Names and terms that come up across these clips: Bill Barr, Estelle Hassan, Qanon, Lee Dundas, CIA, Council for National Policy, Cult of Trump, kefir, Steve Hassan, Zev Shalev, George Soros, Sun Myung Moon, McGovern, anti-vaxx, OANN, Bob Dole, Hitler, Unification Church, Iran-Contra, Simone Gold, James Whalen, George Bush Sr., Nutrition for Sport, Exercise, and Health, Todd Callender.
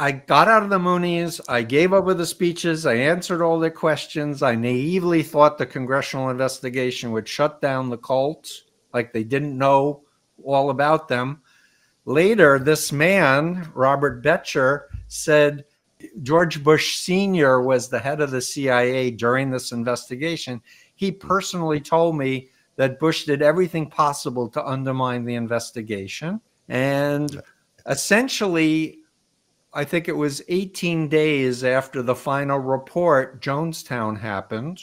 I got out of the Moonies. I gave over the speeches. I answered all their questions. I naively thought the congressional investigation would shut down the cults, like they didn't know all about them. Later, this man, Robert Betcher, said George Bush Sr. was the head of the CIA during this investigation. He personally told me that Bush did everything possible to undermine the investigation. And essentially, I think it was 18 days after the final report, Jonestown happened,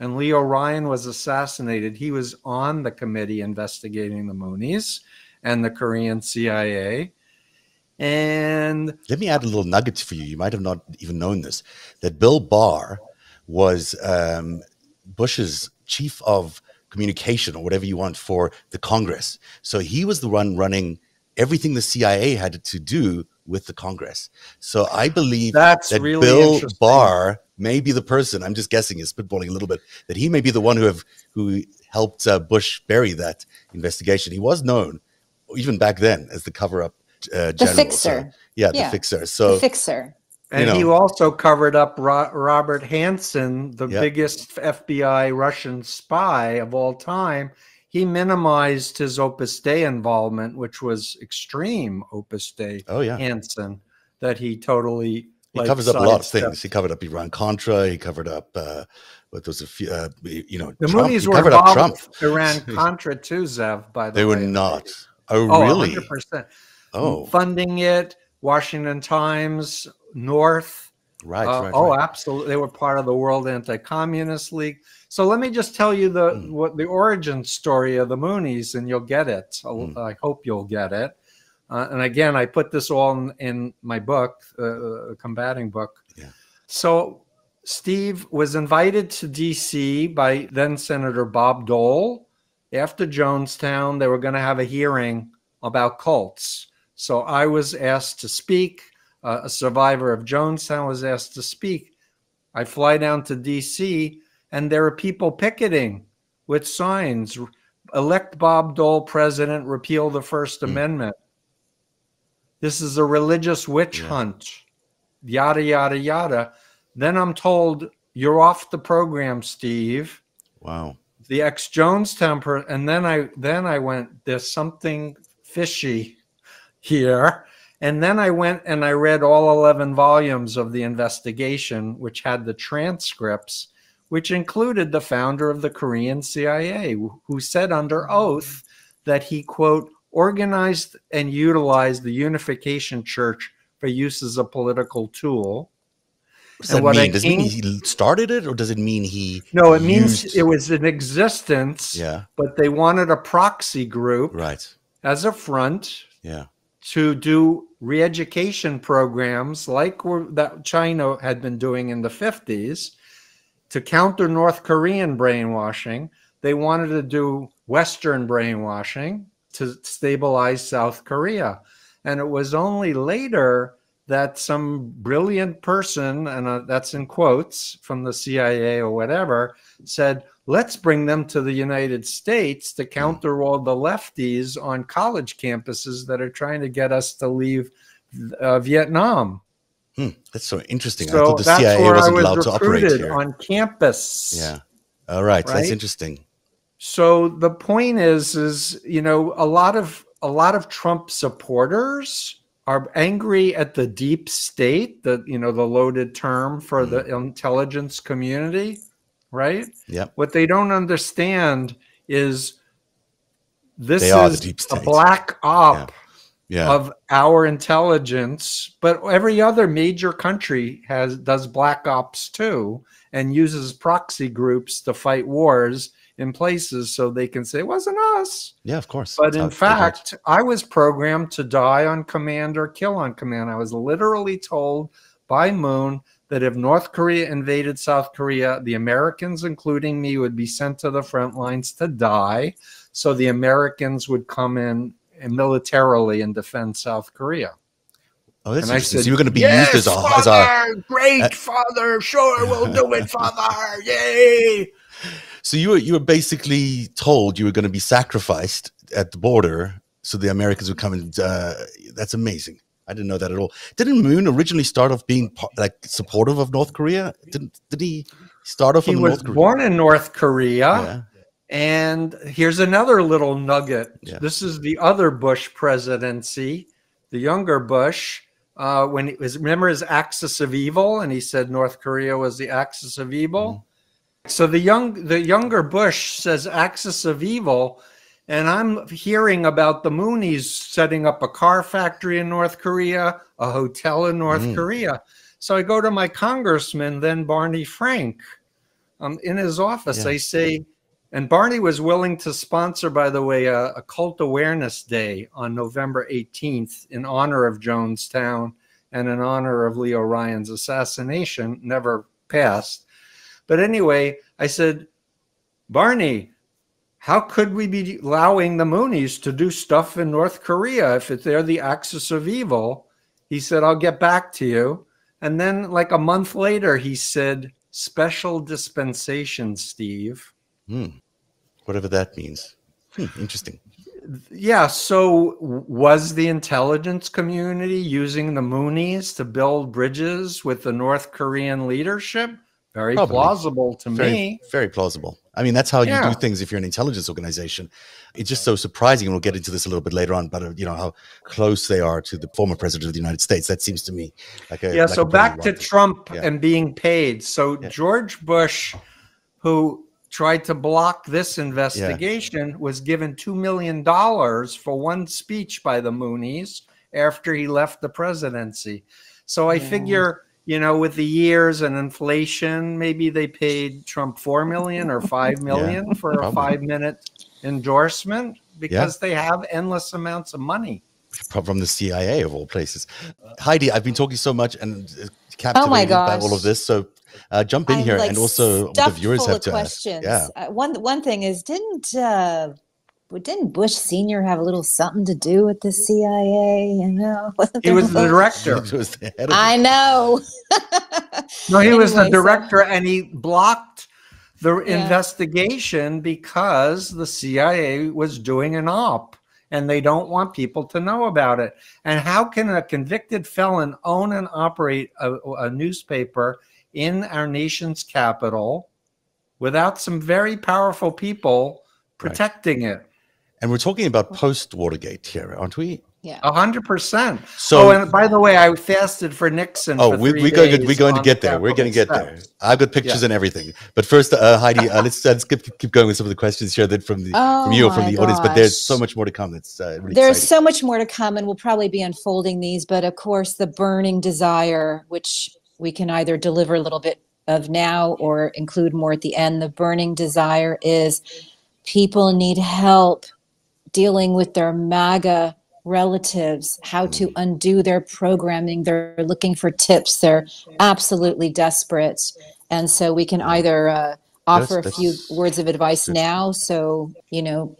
and Leo Ryan was assassinated. He was on the committee investigating the Moonies and the Korean CIA. And let me add a little nugget for you. You might have not even known this, that Bill Barr was Bush's chief of communication, or whatever you want, for the Congress. So he was the one running everything the CIA had to do with the Congress. So I believe that really Bill Barr may be the person, I'm just guessing, is spitballing a little bit, that he may be the one who helped Bush bury that investigation. He was known, even back then, as the cover-up general. The fixer. So, yeah, the fixer. So the fixer. And he also covered up Robert Hansen, the biggest FBI Russian spy of all time. He minimized his Opus Dei involvement, which was extreme Opus Dei Hansen, that he totally... He covers up a lot of things. He covered up Iran-Contra. He covered up, what those a few, you know, the Trump. Moonies were involved with Iran-Contra too, Zev, by the way. They were not. Oh, really? 100%. Oh. Funding it, Washington Times, North. Right. Oh, absolutely. They were part of the World Anti-Communist League. So let me just tell you the what the origin story of the Moonies, and you'll get it. I hope you'll get it. And again, I put this all in my book, combating book. Yeah. So Steve was invited to D.C. by then Senator Bob Dole. After Jonestown, they were going to have a hearing about cults. So I was asked to speak. A survivor of Jonestown was asked to speak. I fly down to D.C., and there are people picketing with signs, elect Bob Dole president, repeal the First Amendment. This is a religious witch hunt, yada, yada, yada. Then I'm told, you're off the program, Steve. Wow. The ex-Jonestown person. And then I went, there's something fishy here. And then I went and I read all 11 volumes of the investigation, which had the transcripts, which included the founder of the Korean CIA, who said under oath that he, quote, organized and utilized the Unification Church for use as a political tool. What does that mean? Does it mean he started it, or does it mean he... No, it means it was in existence, but they wanted a proxy group as a front to do re-education programs like that China had been doing in the 50s to counter North Korean brainwashing. They wanted to do Western brainwashing to stabilize South Korea. And it was only later that some brilliant person, and that's in quotes from the CIA or whatever, said, let's bring them to the United States to counter all the lefties on college campuses that are trying to get us to leave Vietnam. That's so interesting. So I thought the CIA wasn't allowed to operate here. On campus. Yeah. All right. That's interesting. So the point is, you know, a lot of Trump supporters are angry at the deep state, the loaded term for the intelligence community, right? Yeah. What they don't understand is this is a black op of our intelligence, but every other major country does black ops too, and uses proxy groups to fight wars in places so they can say it wasn't us. Yeah, of course. But in fact, I was programmed to die on command or kill on command. I was literally told by Moon that if North Korea invaded South Korea, the Americans, including me, would be sent to the front lines to die. So the Americans would come in militarily and defend South Korea. Oh, that's interesting. So you were going to be used as a... Father, great father, sure, we'll do it, father, yay! So you were basically told you were going to be sacrificed at the border so the Americans would come and... that's amazing. I didn't know that at all. Didn't Moon originally start off being like supportive of North Korea? Did he start off? He was born in North Korea. Yeah. And here's another little nugget. Yeah. This is the other Bush presidency, the younger Bush. When it was, remember his axis of evil, and he said North Korea was the axis of evil. Mm. So the younger Bush says axis of evil, and I'm hearing about the Moonies setting up a car factory in North Korea, a hotel in North Korea. So I go to my congressman, then Barney Frank, in his office. Yeah. I say, and Barney was willing to sponsor, by the way, a Cult Awareness Day on November 18th in honor of Jonestown and in honor of Leo Ryan's assassination, never passed. But anyway, I said, Barney, how could we be allowing the Moonies to do stuff in North Korea if they're the axis of evil? He said, I'll get back to you. And then like a month later, he said, special dispensation, Steve. Hmm. Whatever that means. Hmm, interesting. Yeah. So was the intelligence community using the Moonies to build bridges with the North Korean leadership? Very Probably. Plausible to very, me. Very plausible. I mean, that's how you do things if you're an intelligence organization. It's just so surprising. And we'll get into this a little bit later on, but you know, how close they are to the former president of the United States. That seems to me like a... Yeah. Like so back to Trump and being paid. So George Bush, who tried to block this investigation, was given $2 million for one speech by the Moonies after he left the presidency. So I figure, you know, with the years and inflation, maybe they paid Trump $4 million or $5 million for a 5-minute endorsement, because they have endless amounts of money. From the CIA of all places. Heidi, I've been talking so much and captivated by all of this. So jump in here, like, and also the viewers have to questions. Ask. Yeah. One thing is, didn't Bush Sr. have a little something to do with the CIA? You know, he was the director. He was the head of I know. No, he was the director, and he blocked the investigation because the CIA was doing an op, and they don't want people to know about it. And how can a convicted felon own and operate a newspaper in our nation's capital without some very powerful people protecting it? And we're talking about post-Watergate here, aren't we? Yeah, 100%. So, and by the way, I fasted for Nixon. Oh, we're going to get there. We're going to get there. I've got pictures and everything. But first, Heidi, let's keep going with some of the questions here that from you or from the audience. But there's so much more to come. It's really there's exciting. So much more to come, and we'll probably be unfolding these. But of course, the burning desire, which we can either deliver a little bit of now or include more at the end. The burning desire is people need help dealing with their MAGA relatives, how to undo their programming. They're looking for tips. They're absolutely desperate. And so we can either offer a few words of advice now, so, you know,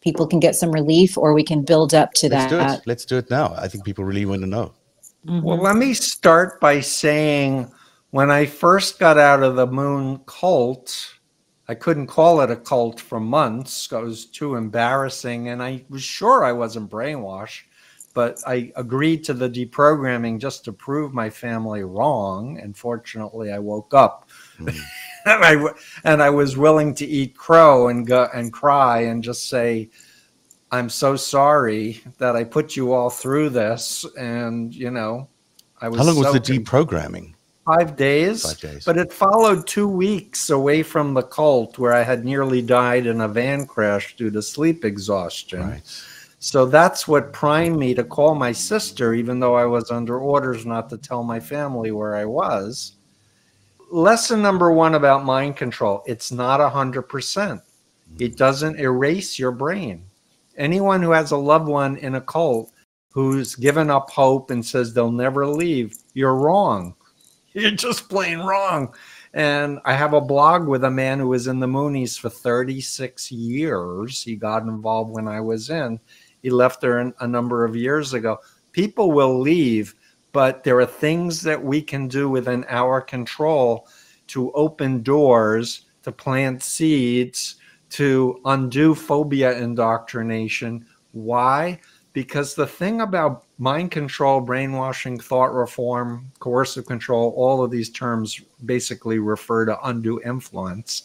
people can get some relief, or we can build up to that. Let's do it now. I think people really want to know. Mm-hmm. Well, let me start by saying, when I first got out of the Moon cult, I couldn't call it a cult for months. It was too embarrassing, and I was sure I wasn't brainwashed, but I agreed to the deprogramming just to prove my family wrong, and fortunately I woke up. And I was willing to eat crow and go and cry and just say, I'm so sorry that I put you all through this, and, you know, I was... How long was the deprogramming? 5 days, 5 days, but it followed 2 weeks away from the cult where I had nearly died in a van crash due to sleep exhaustion. Right. So that's what primed me to call my sister, even though I was under orders not to tell my family where I was. Lesson number one about mind control: it's not 100%. It doesn't erase your brain. Anyone who has a loved one in a cult who's given up hope and says they'll never leave, you're wrong. You're just plain wrong. And I have a blog with a man who was in the Moonies for 36 years. He got involved when I was in. He left there a number of years ago. People will leave, but there are things that we can do within our control to open doors, to plant seeds, to undo phobia indoctrination. Why? Because the thing about mind control, brainwashing, thought reform, coercive control, all of these terms basically refer to undue influence.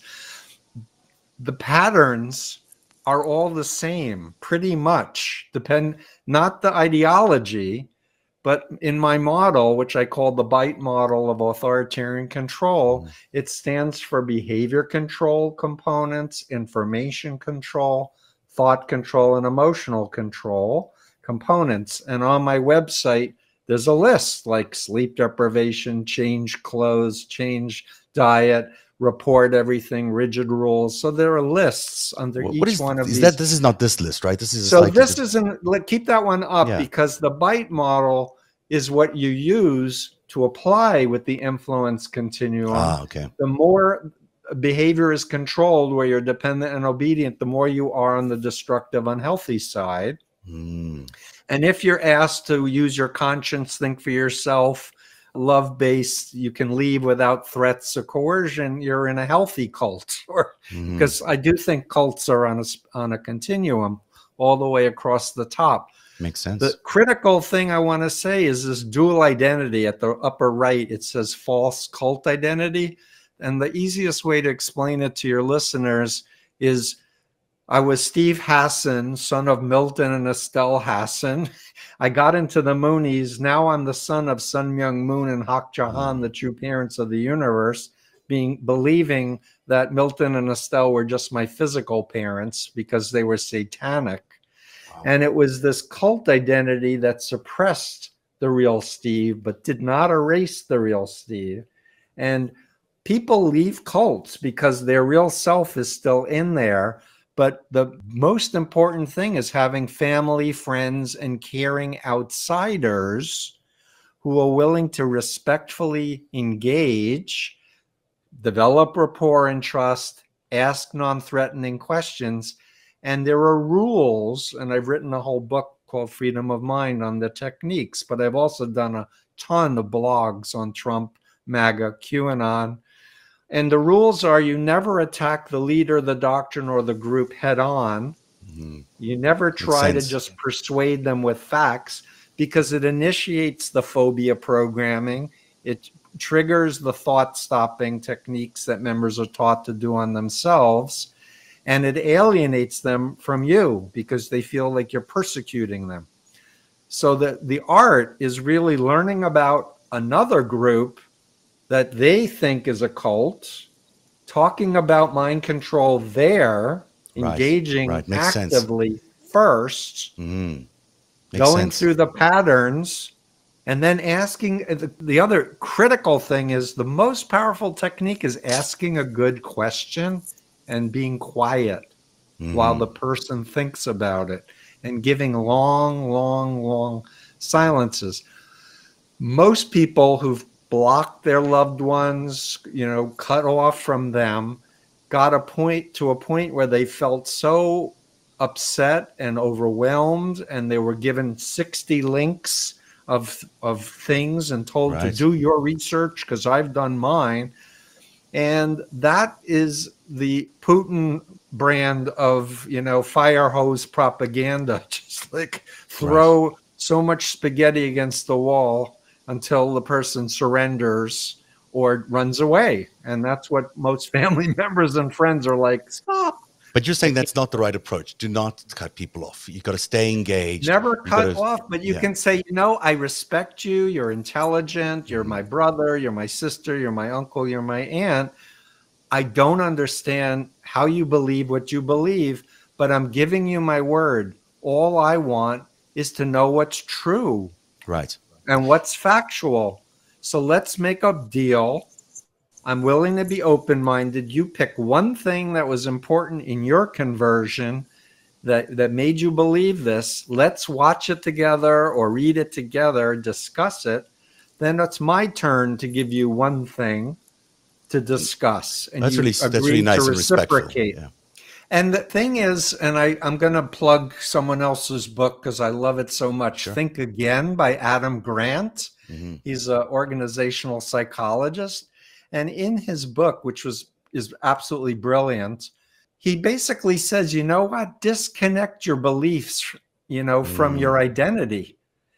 The patterns are all the same, pretty much, not the ideology, but in my model, which I call the BITE model of authoritarian control, it stands for behavior control components, information control, thought control, and emotional control components. And on my website, there's a list like sleep deprivation, change clothes, change diet, report everything, rigid rules. So there are lists under each one of these. This is not this list, right? This is so this isn't. Keep that one up, because the BITE model is what you use to apply with the influence continuum. Ah, okay. The more behavior is controlled, where you're dependent and obedient, the more you are on the destructive, unhealthy side. Mm. And if you're asked to use your conscience, think for yourself, love-based, you can leave without threats or coercion, you're in a healthy cult. Because I do think cults are on a continuum all the way across the top. Makes sense. The critical thing I want to say is this dual identity at the upper right. It says false cult identity. And the easiest way to explain it to your listeners is I was Steve Hassan, son of Milton and Estelle Hassan. I got into the Moonies. Now I'm the son of Sun Myung Moon and Hak Ja Han, the true parents of the universe, believing that Milton and Estelle were just my physical parents because they were satanic. Wow. And it was this cult identity that suppressed the real Steve but did not erase the real Steve. And people leave cults because their real self is still in there. But the most important thing is having family, friends, and caring outsiders who are willing to respectfully engage, develop rapport and trust, ask non-threatening questions. And there are rules, and I've written a whole book called Freedom of Mind on the techniques, but I've also done a ton of blogs on Trump, MAGA, QAnon. And the rules are you never attack the leader, the doctrine, or the group head on. You never try to just persuade them with facts, because it initiates the phobia programming. It triggers the thought-stopping techniques that members are taught to do on themselves. And it alienates them from you because they feel like you're persecuting them. So the art is really learning about another group that they think is a cult, talking about mind control there, engaging actively first, going through the patterns, and then asking. The other critical thing is the most powerful technique is asking a good question and being quiet while the person thinks about it and giving long, long, long silences. Most people who've blocked their loved ones, you know, cut off from them, got to a point where they felt so upset and overwhelmed, and they were given 60 links of things and told to do your research because I've done mine. And that is the Putin brand of, you know, fire hose propaganda, just like throw so much spaghetti against the wall until the person surrenders or runs away. And that's what most family members and friends are like, stop. But you're saying that's not the right approach. Do not cut people off. You've got to stay engaged. Never cut off, but you can say, you know, I respect you. You're intelligent. You're my brother. You're my sister. You're my uncle. You're my aunt. I don't understand how you believe what you believe, but I'm giving you my word. All I want is to know what's true. Right. And what's factual. So let's make a deal. I'm willing to be open-minded. You pick one thing that was important in your conversion that made you believe this. Let's watch it together or read it together, discuss it. Then it's my turn to give you one thing to discuss. And that's really nice to reciprocate. And, the thing is, and I'm going to plug someone else's book because I love it so much, Think Again by Adam Grant. He's an organizational psychologist. And in his book, which is absolutely brilliant, he basically says, you know what, disconnect your beliefs, you know, from your identity.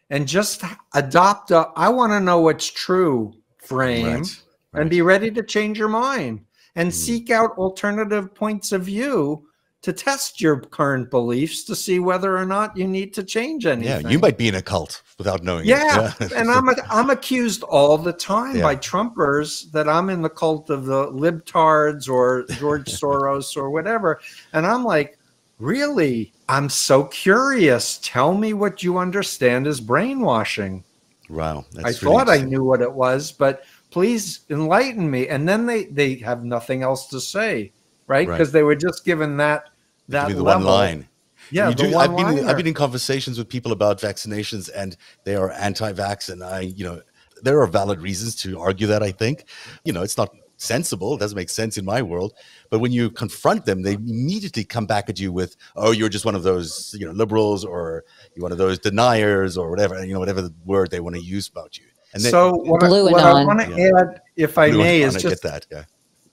and just adopt a I want to know what's true frame, right. And be ready to change your mind and seek out alternative points of view to test your current beliefs to see whether or not you need to change anything. Yeah, you might be in a cult without knowing it. Yeah, and I'm accused all the time by Trumpers that I'm in the cult of the libtards or George Soros or whatever. And I'm like, really? I'm so curious. Tell me what you understand as brainwashing. Wow. That's I thought I knew what it was, but please enlighten me. And then they have nothing else to say. Right, because they were just given that one line. Yeah, I've been in conversations with people about vaccinations, and they are anti-vax, and there are valid reasons to argue that. I think, it's not sensible. It doesn't make sense in my world. But when you confront them, they immediately come back at you with, "Oh, you're just one of those, liberals, or you're one of those deniers, or whatever, whatever the word they want to use about you." And then, so what I want to add, if I may, is just that. Yeah.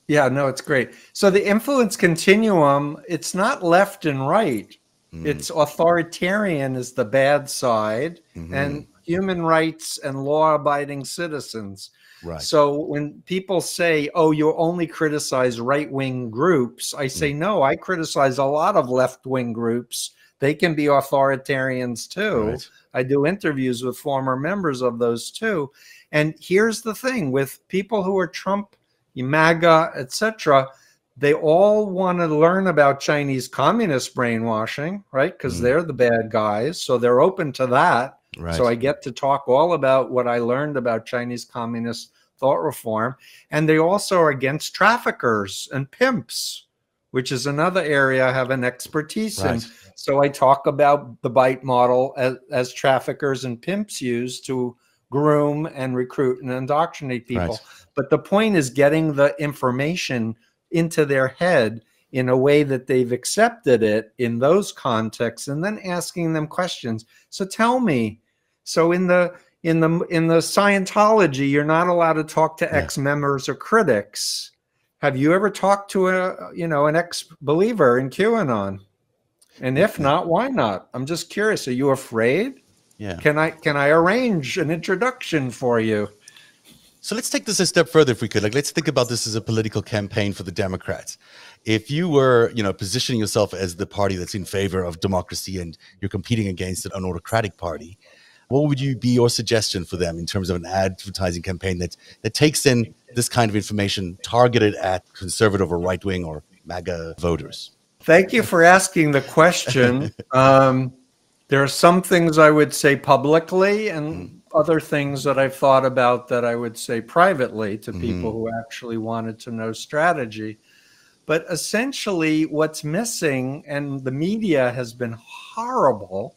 Yeah, no, it's great. So the influence continuum, it's not left and right. It's authoritarian is the bad side and human rights and law-abiding citizens. Right. So when people say, oh, you only criticize right-wing groups, I say, no, I criticize a lot of left-wing groups. They can be authoritarians too. Right. I do interviews with former members of those too. And here's the thing with people who are Trump, MAGA, etc., they all want to learn about Chinese communist brainwashing, right? Because they're the bad guys, so they're open to that. Right. So I get to talk all about what I learned about Chinese communist thought reform. And they also are against traffickers and pimps, which is another area I have an expertise in. So I talk about the BITE model as traffickers and pimps use to groom and recruit and indoctrinate people. Right. But the point is getting the information into their head in a way that they've accepted it in those contexts, and then asking them questions. So tell me, so in the Scientology, you're not allowed to talk to ex-members or critics. Have you ever talked to an ex-believer in QAnon? And if not, why not? I'm just curious. Are you afraid? Yeah. Can I arrange an introduction for you? So let's take this a step further if we could. Like, let's think about this as a political campaign for the Democrats. If you were, positioning yourself as the party that's in favor of democracy and you're competing against an autocratic party, what would you be your suggestion for them in terms of an advertising campaign that takes in this kind of information targeted at conservative or right-wing or MAGA voters? Thank you for asking the question. There are some things I would say publicly and other things that I've thought about that I would say privately to people who actually wanted to know strategy. But essentially what's missing, and the media has been horrible,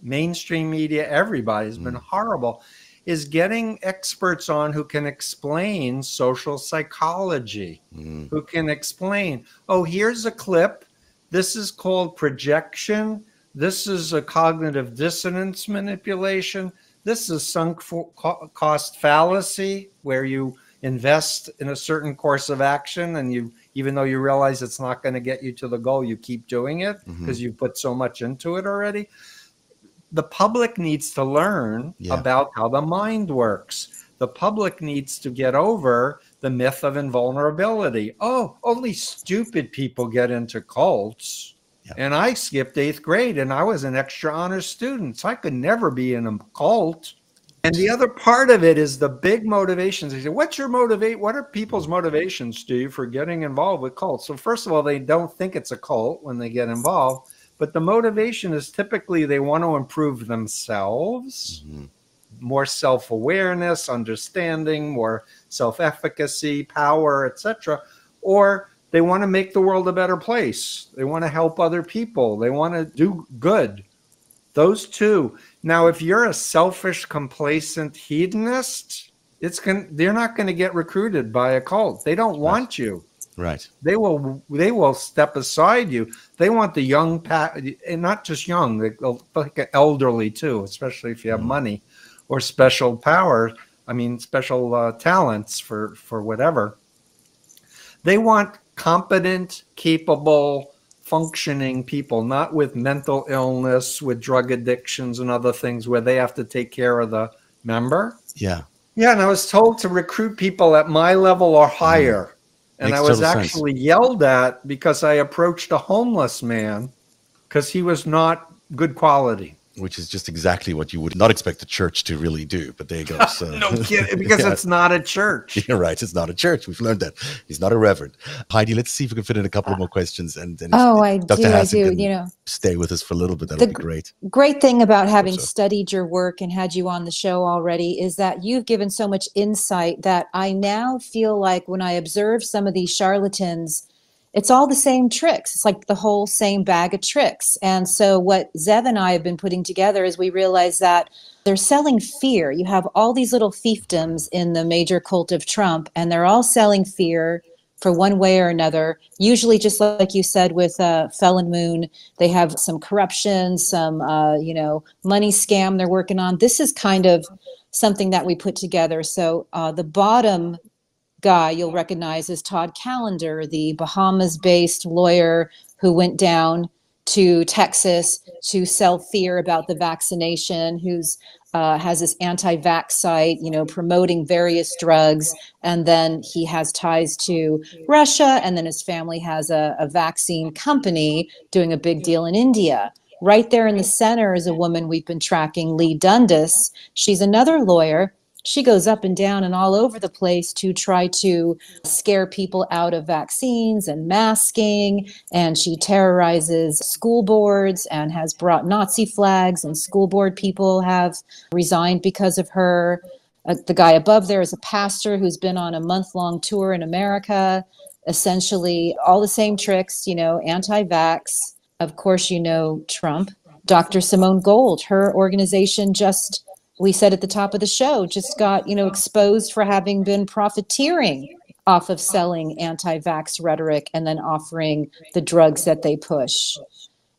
mainstream media, everybody's been horrible, is getting experts on who can explain social psychology, who can explain, oh, here's a clip. This is called projection. This is a cognitive dissonance manipulation. This is sunk cost fallacy, where you invest in a certain course of action and you, even though you realize it's not going to get you to the goal, you keep doing it because you've put so much into it already. The public needs to learn about how the mind works. The public needs to get over the myth of invulnerability. Oh, only stupid people get into cults. And I skipped 8th grade and I was an extra honor student, so I could never be in a cult. And the other part of it is the big motivations. They say, what are people's motivations, Steve, for getting involved with cults? So first of all, they don't think it's a cult when they get involved, but the motivation is typically they want to improve themselves, more self-awareness, understanding, more self-efficacy, power, etc., or they want to make the world a better place. They want to help other people. They want to do good. Those two. Now, if you're a selfish, complacent hedonist, they're not going to get recruited by a cult. They don't want you. Right. They will step aside you. They want the young, and not just young, like elderly too, especially if you have money or special power. I mean, special talents for whatever. They want competent, capable, functioning people, not with mental illness, with drug addictions and other things where they have to take care of the member. Yeah. Yeah. And I was told to recruit people at my level or higher. Mm. And I was actually yelled at because I approached a homeless man because he was not good quality. Which is just exactly what you would not expect a church to really do. But there you go. So. No kidding, because yeah. It's not a church. You're right. It's not a church. We've learned that. He's not a reverend. Heidi, let's see if we can fit in a couple more questions. And then Dr. Hassan, you know, stay with us for a little bit. That would be great. Great thing about having studied your work and had you on the show already is that you've given so much insight that I now feel like when I observe some of these charlatans, it's all the same tricks. It's like the whole same bag of tricks. And so what Zev and I have been putting together is we realize that they're selling fear. You have all these little fiefdoms in the major cult of Trump, and they're all selling fear for one way or another. Usually, just like you said with Felon Moon, they have some corruption, some you know, money scam they're working on. This is kind of something that we put together. So the bottom guy you'll recognize is Todd Callender, the Bahamas-based lawyer who went down to Texas to sell fear about the vaccination, who's has this anti-vax site, you know, promoting various drugs, and then he has ties to Russia, and then his family has a vaccine company doing a big deal in India. Right there in the center is a woman we've been tracking, Lee Dundas. She's another lawyer. She goes up and down and all over the place to try to scare people out of vaccines and masking, and she terrorizes school boards and has brought Nazi flags, and school board people have resigned because of her. The guy above there is a pastor who's been on a month-long tour in America, essentially all the same tricks, you know, anti-vax. Of course, you know, Trump. Dr. Simone Gold, her organization just... we said at the top of the show, just got, you know, exposed for having been profiteering off of selling anti-vax rhetoric and then offering the drugs that they push.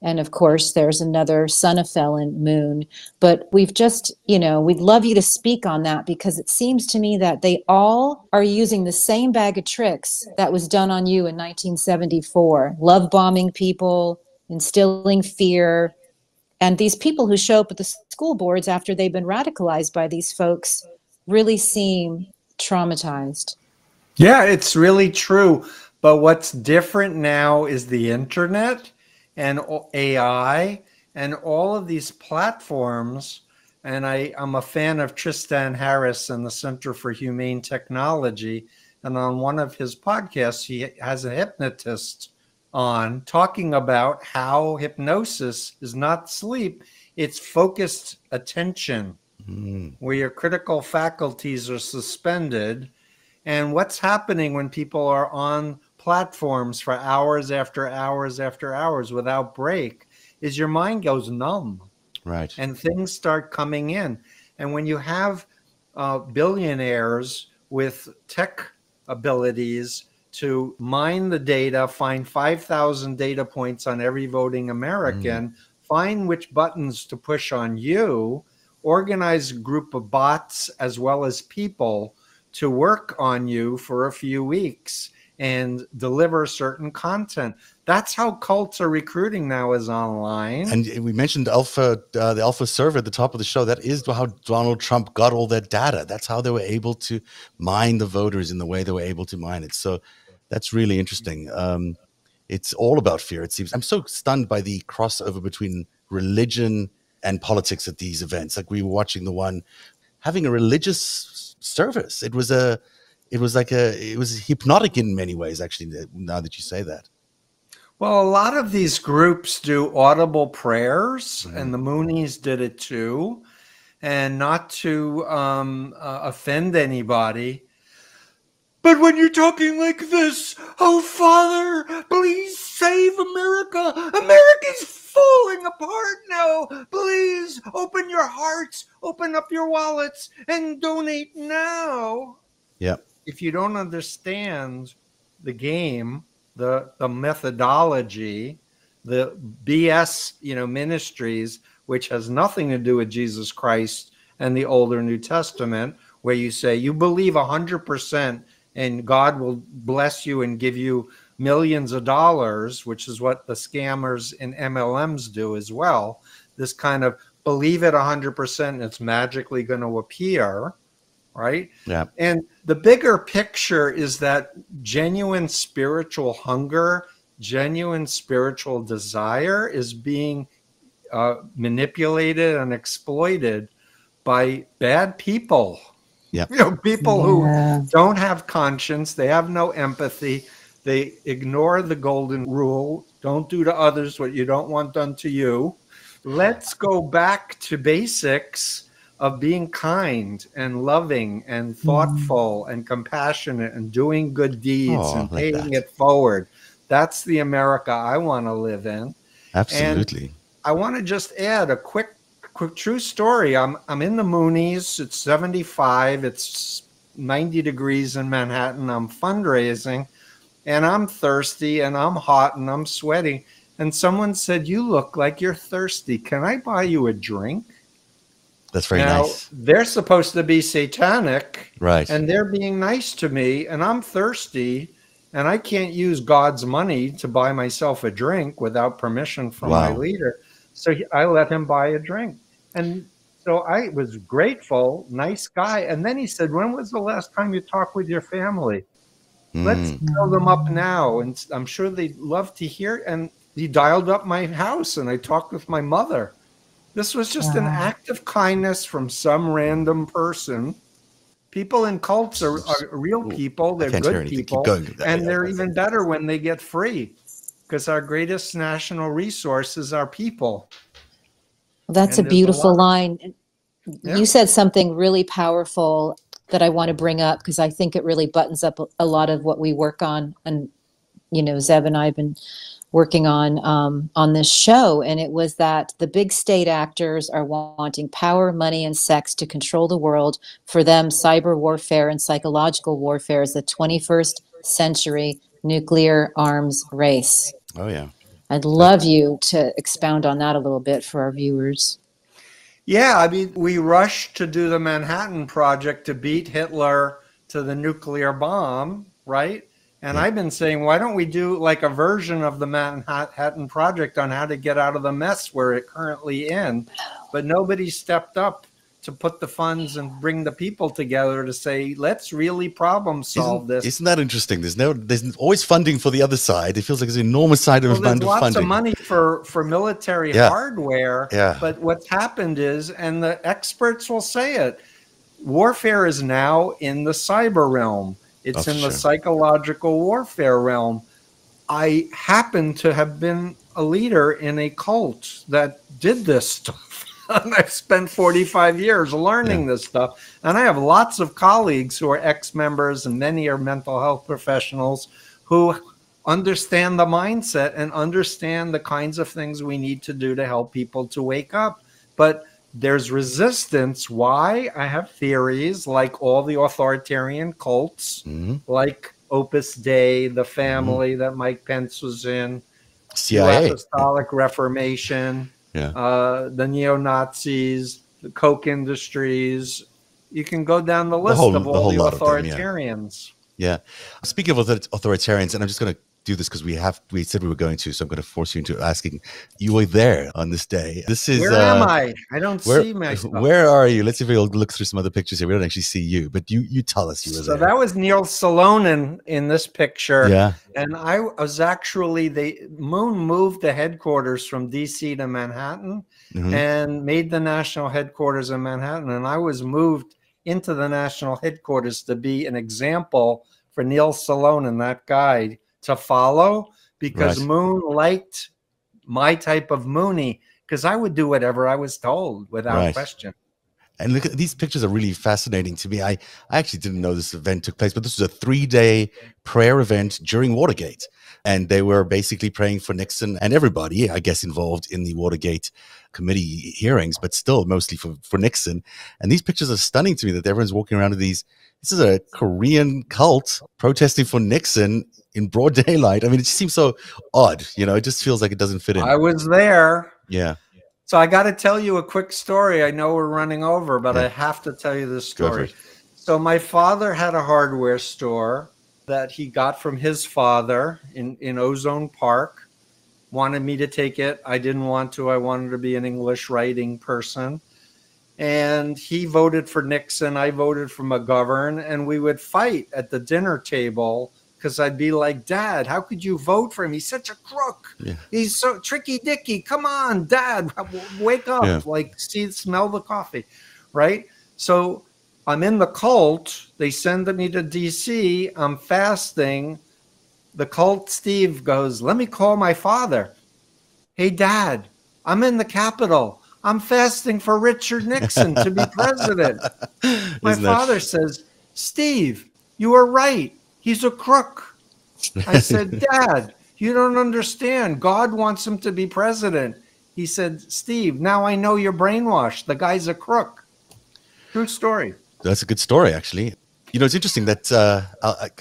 And of course, there's another son of Felon Moon. But we've just, you know, we'd love you to speak on that because it seems to me that they all are using the same bag of tricks that was done on you in 1974. Love bombing people, instilling fear. And these people who show up at the school boards after they've been radicalized by these folks really seem traumatized. Yeah, it's really true. But what's different now is the internet and AI and all of these platforms. And I'm a fan of Tristan Harris and the Center for Humane Technology. And on one of his podcasts, he has a hypnotist on talking about how hypnosis is not sleep, it's focused attention, where your critical faculties are suspended. And what's happening when people are on platforms for hours after hours after hours without break is your mind goes numb. Right. And things start coming in. And when you have billionaires with tech abilities to mine the data, find 5,000 data points on every voting American, find which buttons to push on you, organize a group of bots as well as people to work on you for a few weeks and deliver certain content. That's how cults are recruiting now, is online. And we mentioned Alpha, the Alpha server at the top of the show. That is how Donald Trump got all that data. That's how they were able to mine the voters in the way they were able to mine it. So that's really interesting. It's all about fear, it seems. I'm so stunned by the crossover between religion and politics at these events. Like we were watching the one having a religious service. It was hypnotic in many ways, actually, now that you say that. Well, a lot of these groups do audible prayers, and the Moonies did it too. And not to offend anybody, but when you're talking like this, oh, Father, please save America. America's falling apart now. Please open your hearts, open up your wallets, and donate now. Yeah. If you don't understand the game, the methodology, the BS, you know, ministries, which has nothing to do with Jesus Christ and the older New Testament, where you say you believe 100% and God will bless you and give you millions of dollars, which is what the scammers and MLMs do as well, this kind of believe it 100% and it's magically going to appear, right? Yeah. And the bigger picture is that genuine spiritual hunger, genuine spiritual desire is being manipulated and exploited by bad people. Yeah. You know, people who don't have conscience, they have no empathy, they ignore the golden rule, don't do to others what you don't want done to you. Let's go back to basics of being kind and loving and thoughtful and compassionate and doing good deeds and paying it forward. That's the America I want to live in. Absolutely. And I want to just add a quick true story. I'm in the Moonies. It's 75. It's 90 degrees in Manhattan. I'm fundraising, and I'm thirsty, and I'm hot, and I'm sweating. And someone said, "You look like you're thirsty. Can I buy you a drink?" That's very nice. They're supposed to be satanic, right? And they're being nice to me, and I'm thirsty, and I can't use God's money to buy myself a drink without permission from my leader. So I let him buy a drink. And so I was grateful, nice guy. And then he said, "When was the last time you talked with your family? Let's dial them up now." And I'm sure they'd love to hear it. And he dialed up my house and I talked with my mother. This was just an act of kindness from some random person. People in cults are real people. They're good people. And they're even better when they get free, because our greatest national resource is our people. Well, that's a beautiful line. Yeah. You said something really powerful that I want to bring up, because I think it really buttons up a lot of what we work on. And, you know, Zev and I have been working on this show. And it was that the big state actors are wanting power, money, and sex to control the world. For them, cyber warfare and psychological warfare is the 21st century nuclear arms race. Oh, yeah. I'd love you to expound on that a little bit for our viewers. Yeah, I mean, we rushed to do the Manhattan Project to beat Hitler to the nuclear bomb, right? And I've been saying, why don't we do like a version of the Manhattan Project on how to get out of the mess we're currently in? But nobody stepped up to put the funds and bring the people together to say, let's really problem solve this. Isn't that interesting? There's always funding for the other side. It feels like there's an enormous side of funding. There's lots of money for military hardware. Yeah. But what's happened is, and the experts will say it, warfare is now in the cyber realm. It's in the psychological warfare realm. I happen to have been a leader in a cult that did this stuff. And I've spent 45 years learning this stuff. And I have lots of colleagues who are ex-members, and many are mental health professionals who understand the mindset and understand the kinds of things we need to do to help people to wake up. But there's resistance. Why? I have theories, like all the authoritarian cults, like Opus Dei, the family that Mike Pence was in, CIA, the Apostolic Reformation, the neo-Nazis, the Coke Industries. You can go down the list of all the authoritarians. Speaking of authoritarians, and I'm just going to do this because we said we were going to, so I'm going to force you into asking. You were there on this day. This is where am I? I don't see myself. Where are you? Let's see if we'll look through some other pictures here. We don't actually see you, but you tell us you were there. So that was Neil Salonen in this picture. Yeah, and I was actually Moon moved the headquarters from DC to Manhattan and made the national headquarters in Manhattan, and I was moved into the national headquarters to be an example for Neil Salonen, that guy, to follow, because Moon liked my type of Mooney, because I would do whatever I was told without question. And look, these pictures are really fascinating to me. I actually didn't know this event took place, but this was a three-day prayer event during Watergate. And they were basically praying for Nixon and everybody, I guess, involved in the Watergate committee hearings, but still mostly for Nixon. And these pictures are stunning to me, that everyone's walking around with these. This is a Korean cult protesting for Nixon in broad daylight. I mean, it just seems so odd. You know, it just feels like it doesn't fit in. I was there. Yeah. So I got to tell you a quick story. I know we're running over, but I have to tell you this story. So my father had a hardware store. that he got from his father in Ozone Park. Wanted me to take it. I didn't want to. I wanted to be an English writing person. And he voted for Nixon. I voted for McGovern. And we would fight at the dinner table because I'd be like, Dad, how could you vote for him? He's such a crook. Yeah. He's so tricky dicky. Come on, Dad, wake up. Yeah. Like, see, smell the coffee, right? So I'm in the cult. They send me to D.C. I'm fasting. The cult Steve goes, let me call my father. Hey, Dad, I'm in the Capitol. I'm fasting for Richard Nixon to be president. My father says, Steve, you were right. He's a crook. I said, Dad, you don't understand. God wants him to be president. He said, Steve, now I know you're brainwashed. The guy's a crook. True story. That's a good story, actually. You know, it's interesting that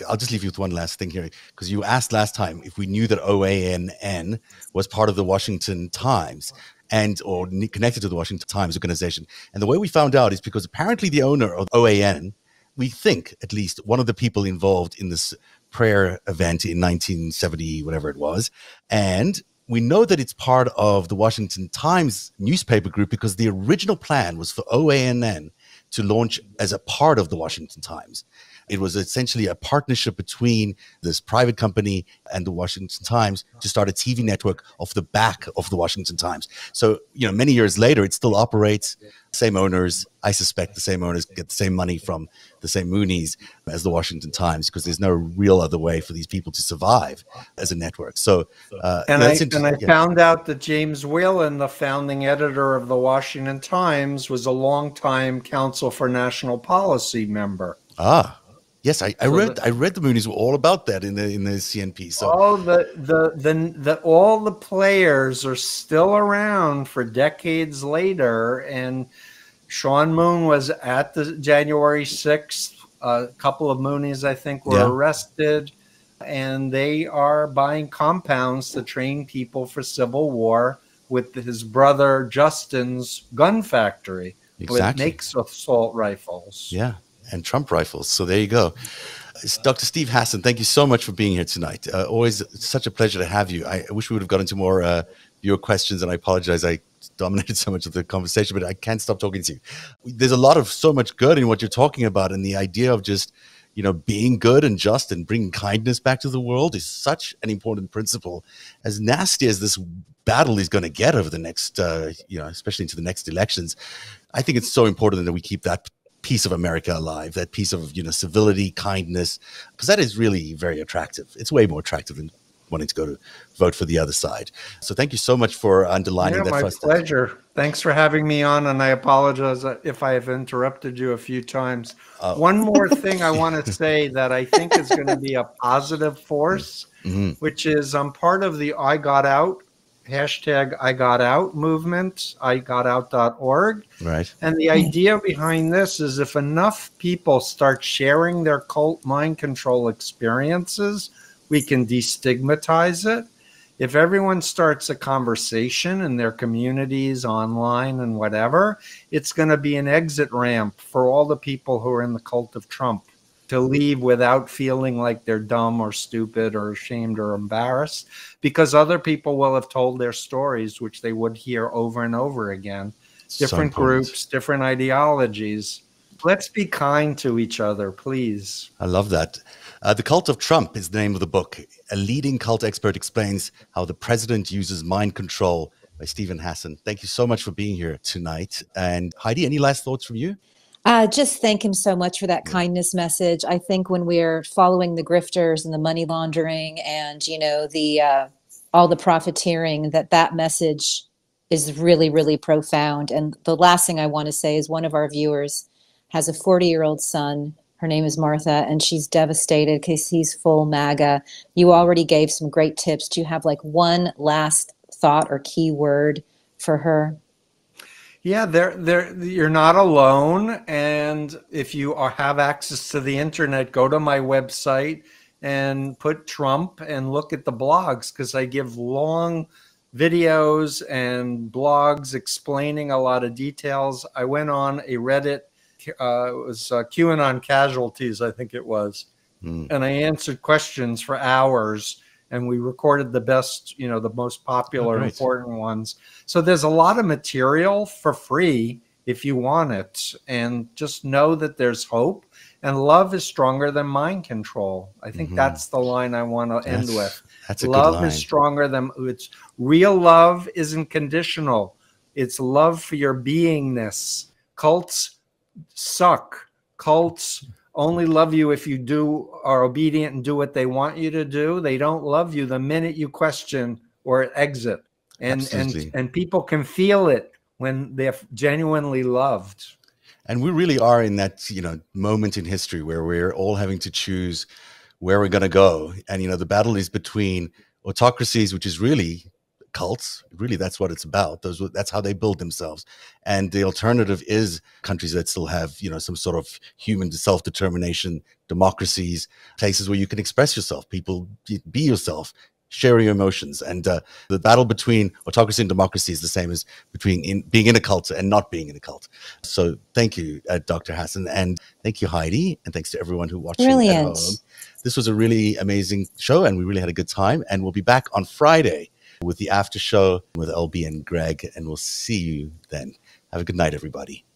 I'll just leave you with one last thing here, because you asked last time if we knew that OANN was part of the Washington Times and or connected to the Washington Times organization. And the way we found out is because apparently the owner of OANN, we think at least one of the people involved in this prayer event in 1970, whatever it was. And we know that it's part of the Washington Times newspaper group because the original plan was for OANN to launch as a part of the Washington Times. It was essentially a partnership between this private company and the Washington Times to start a TV network off the back of the Washington Times. So, you know, many years later, it still operates. Same owners, I suspect the same owners get the same money from the same Moonies as the Washington Times, because there's no real other way for these people to survive as a network. So, and I found out that James Whalen, the founding editor of the Washington Times, was a longtime Council for National Policy member. Ah. Yes, I read the Moonies were all about that in the CNP. So all the players are still around for decades later, and Sean Moon was at the January 6th. A couple of Moonies, I think, were arrested, and they are buying compounds to train people for civil war with his brother Justin's gun factory, exactly. Which makes assault rifles. Yeah. And Trump rifles. So there you go. Dr. Steve Hassan, thank you so much for being here tonight. Always such a pleasure to have you. I wish we would have gotten to more viewer questions, and I apologize. I dominated so much of the conversation, but I can't stop talking to you. There's a lot of so much good in what you're talking about, and the idea of just, you know, being good and just and bringing kindness back to the world is such an important principle. As nasty as this battle is going to get over the next, you know, especially into the next elections, I think it's so important that we keep that piece of America alive, that piece of, you know, civility, kindness, because that is really very attractive. It's way more attractive than wanting to go to vote for the other side. So thank you so much for underlining that. My pleasure. Thanks for having me on, and I apologize if I have interrupted you a few times. One more thing I want to say that I think is going to be a positive force, which is I'm part of the I Got Out, hashtag I Got Out movement, igotout.org. Right. And the idea behind this is if enough people start sharing their cult mind control experiences, we can destigmatize it. If everyone starts a conversation in their communities, online and whatever, it's going to be an exit ramp for all the people who are in the cult of Trump to leave without feeling like they're dumb or stupid or ashamed or embarrassed, because other people will have told their stories, which they would hear over and over again. Different groups, different ideologies. Let's be kind to each other, please. I love that. The Cult of Trump is the name of the book. A leading cult expert explains how the president uses mind control, by Stephen Hassan. Thank you so much for being here tonight. And Heidi, any last thoughts from you? Just thank him so much for that kindness message. I think when we're following the grifters and the money laundering and, you know, the all the profiteering, that message is really, really profound. And the last thing I want to say is one of our viewers has a 40-year-old son. Her name is Martha, and she's devastated because he's full MAGA. You already gave some great tips. Do you have like one last thought or key word for her? Yeah, you're not alone, and if you have access to the internet, go to my website and put Trump and look at the blogs, because I give long videos and blogs explaining a lot of details. I went on a Reddit, it was QAnon Casualties, I think it was, And I answered questions for hours, and we recorded the best, you know, the most popular, important ones. So there's a lot of material for free if you want it, and just know that there's hope, and love is stronger than mind control. I think that's the line I want to end with. That's a love good line. Is stronger than it's real love isn't conditional. It's love for your beingness. Cults suck. Cults only love you if you do are obedient and do what they want you to do. They don't love you the minute you question or exit. And people can feel it when they're genuinely loved. And we really are in that, you know, moment in history where we're all having to choose where we're going to go. And, you know, the battle is between autocracies, which is really cults. Really, that's what it's about. Those, that's how they build themselves. And the alternative is countries that still have, you know, some sort of human self-determination, democracies, places where you can express yourself, people be yourself, share your emotions. And the battle between autocracy and democracy is the same as between being in a cult and not being in a cult. So thank you, Dr. Hassan. And thank you, Heidi. And thanks to everyone who watched at home. This was a really amazing show, and we really had a good time. And we'll be back on Friday with the after show with LB and Greg. And we'll see you then. Have a good night, everybody.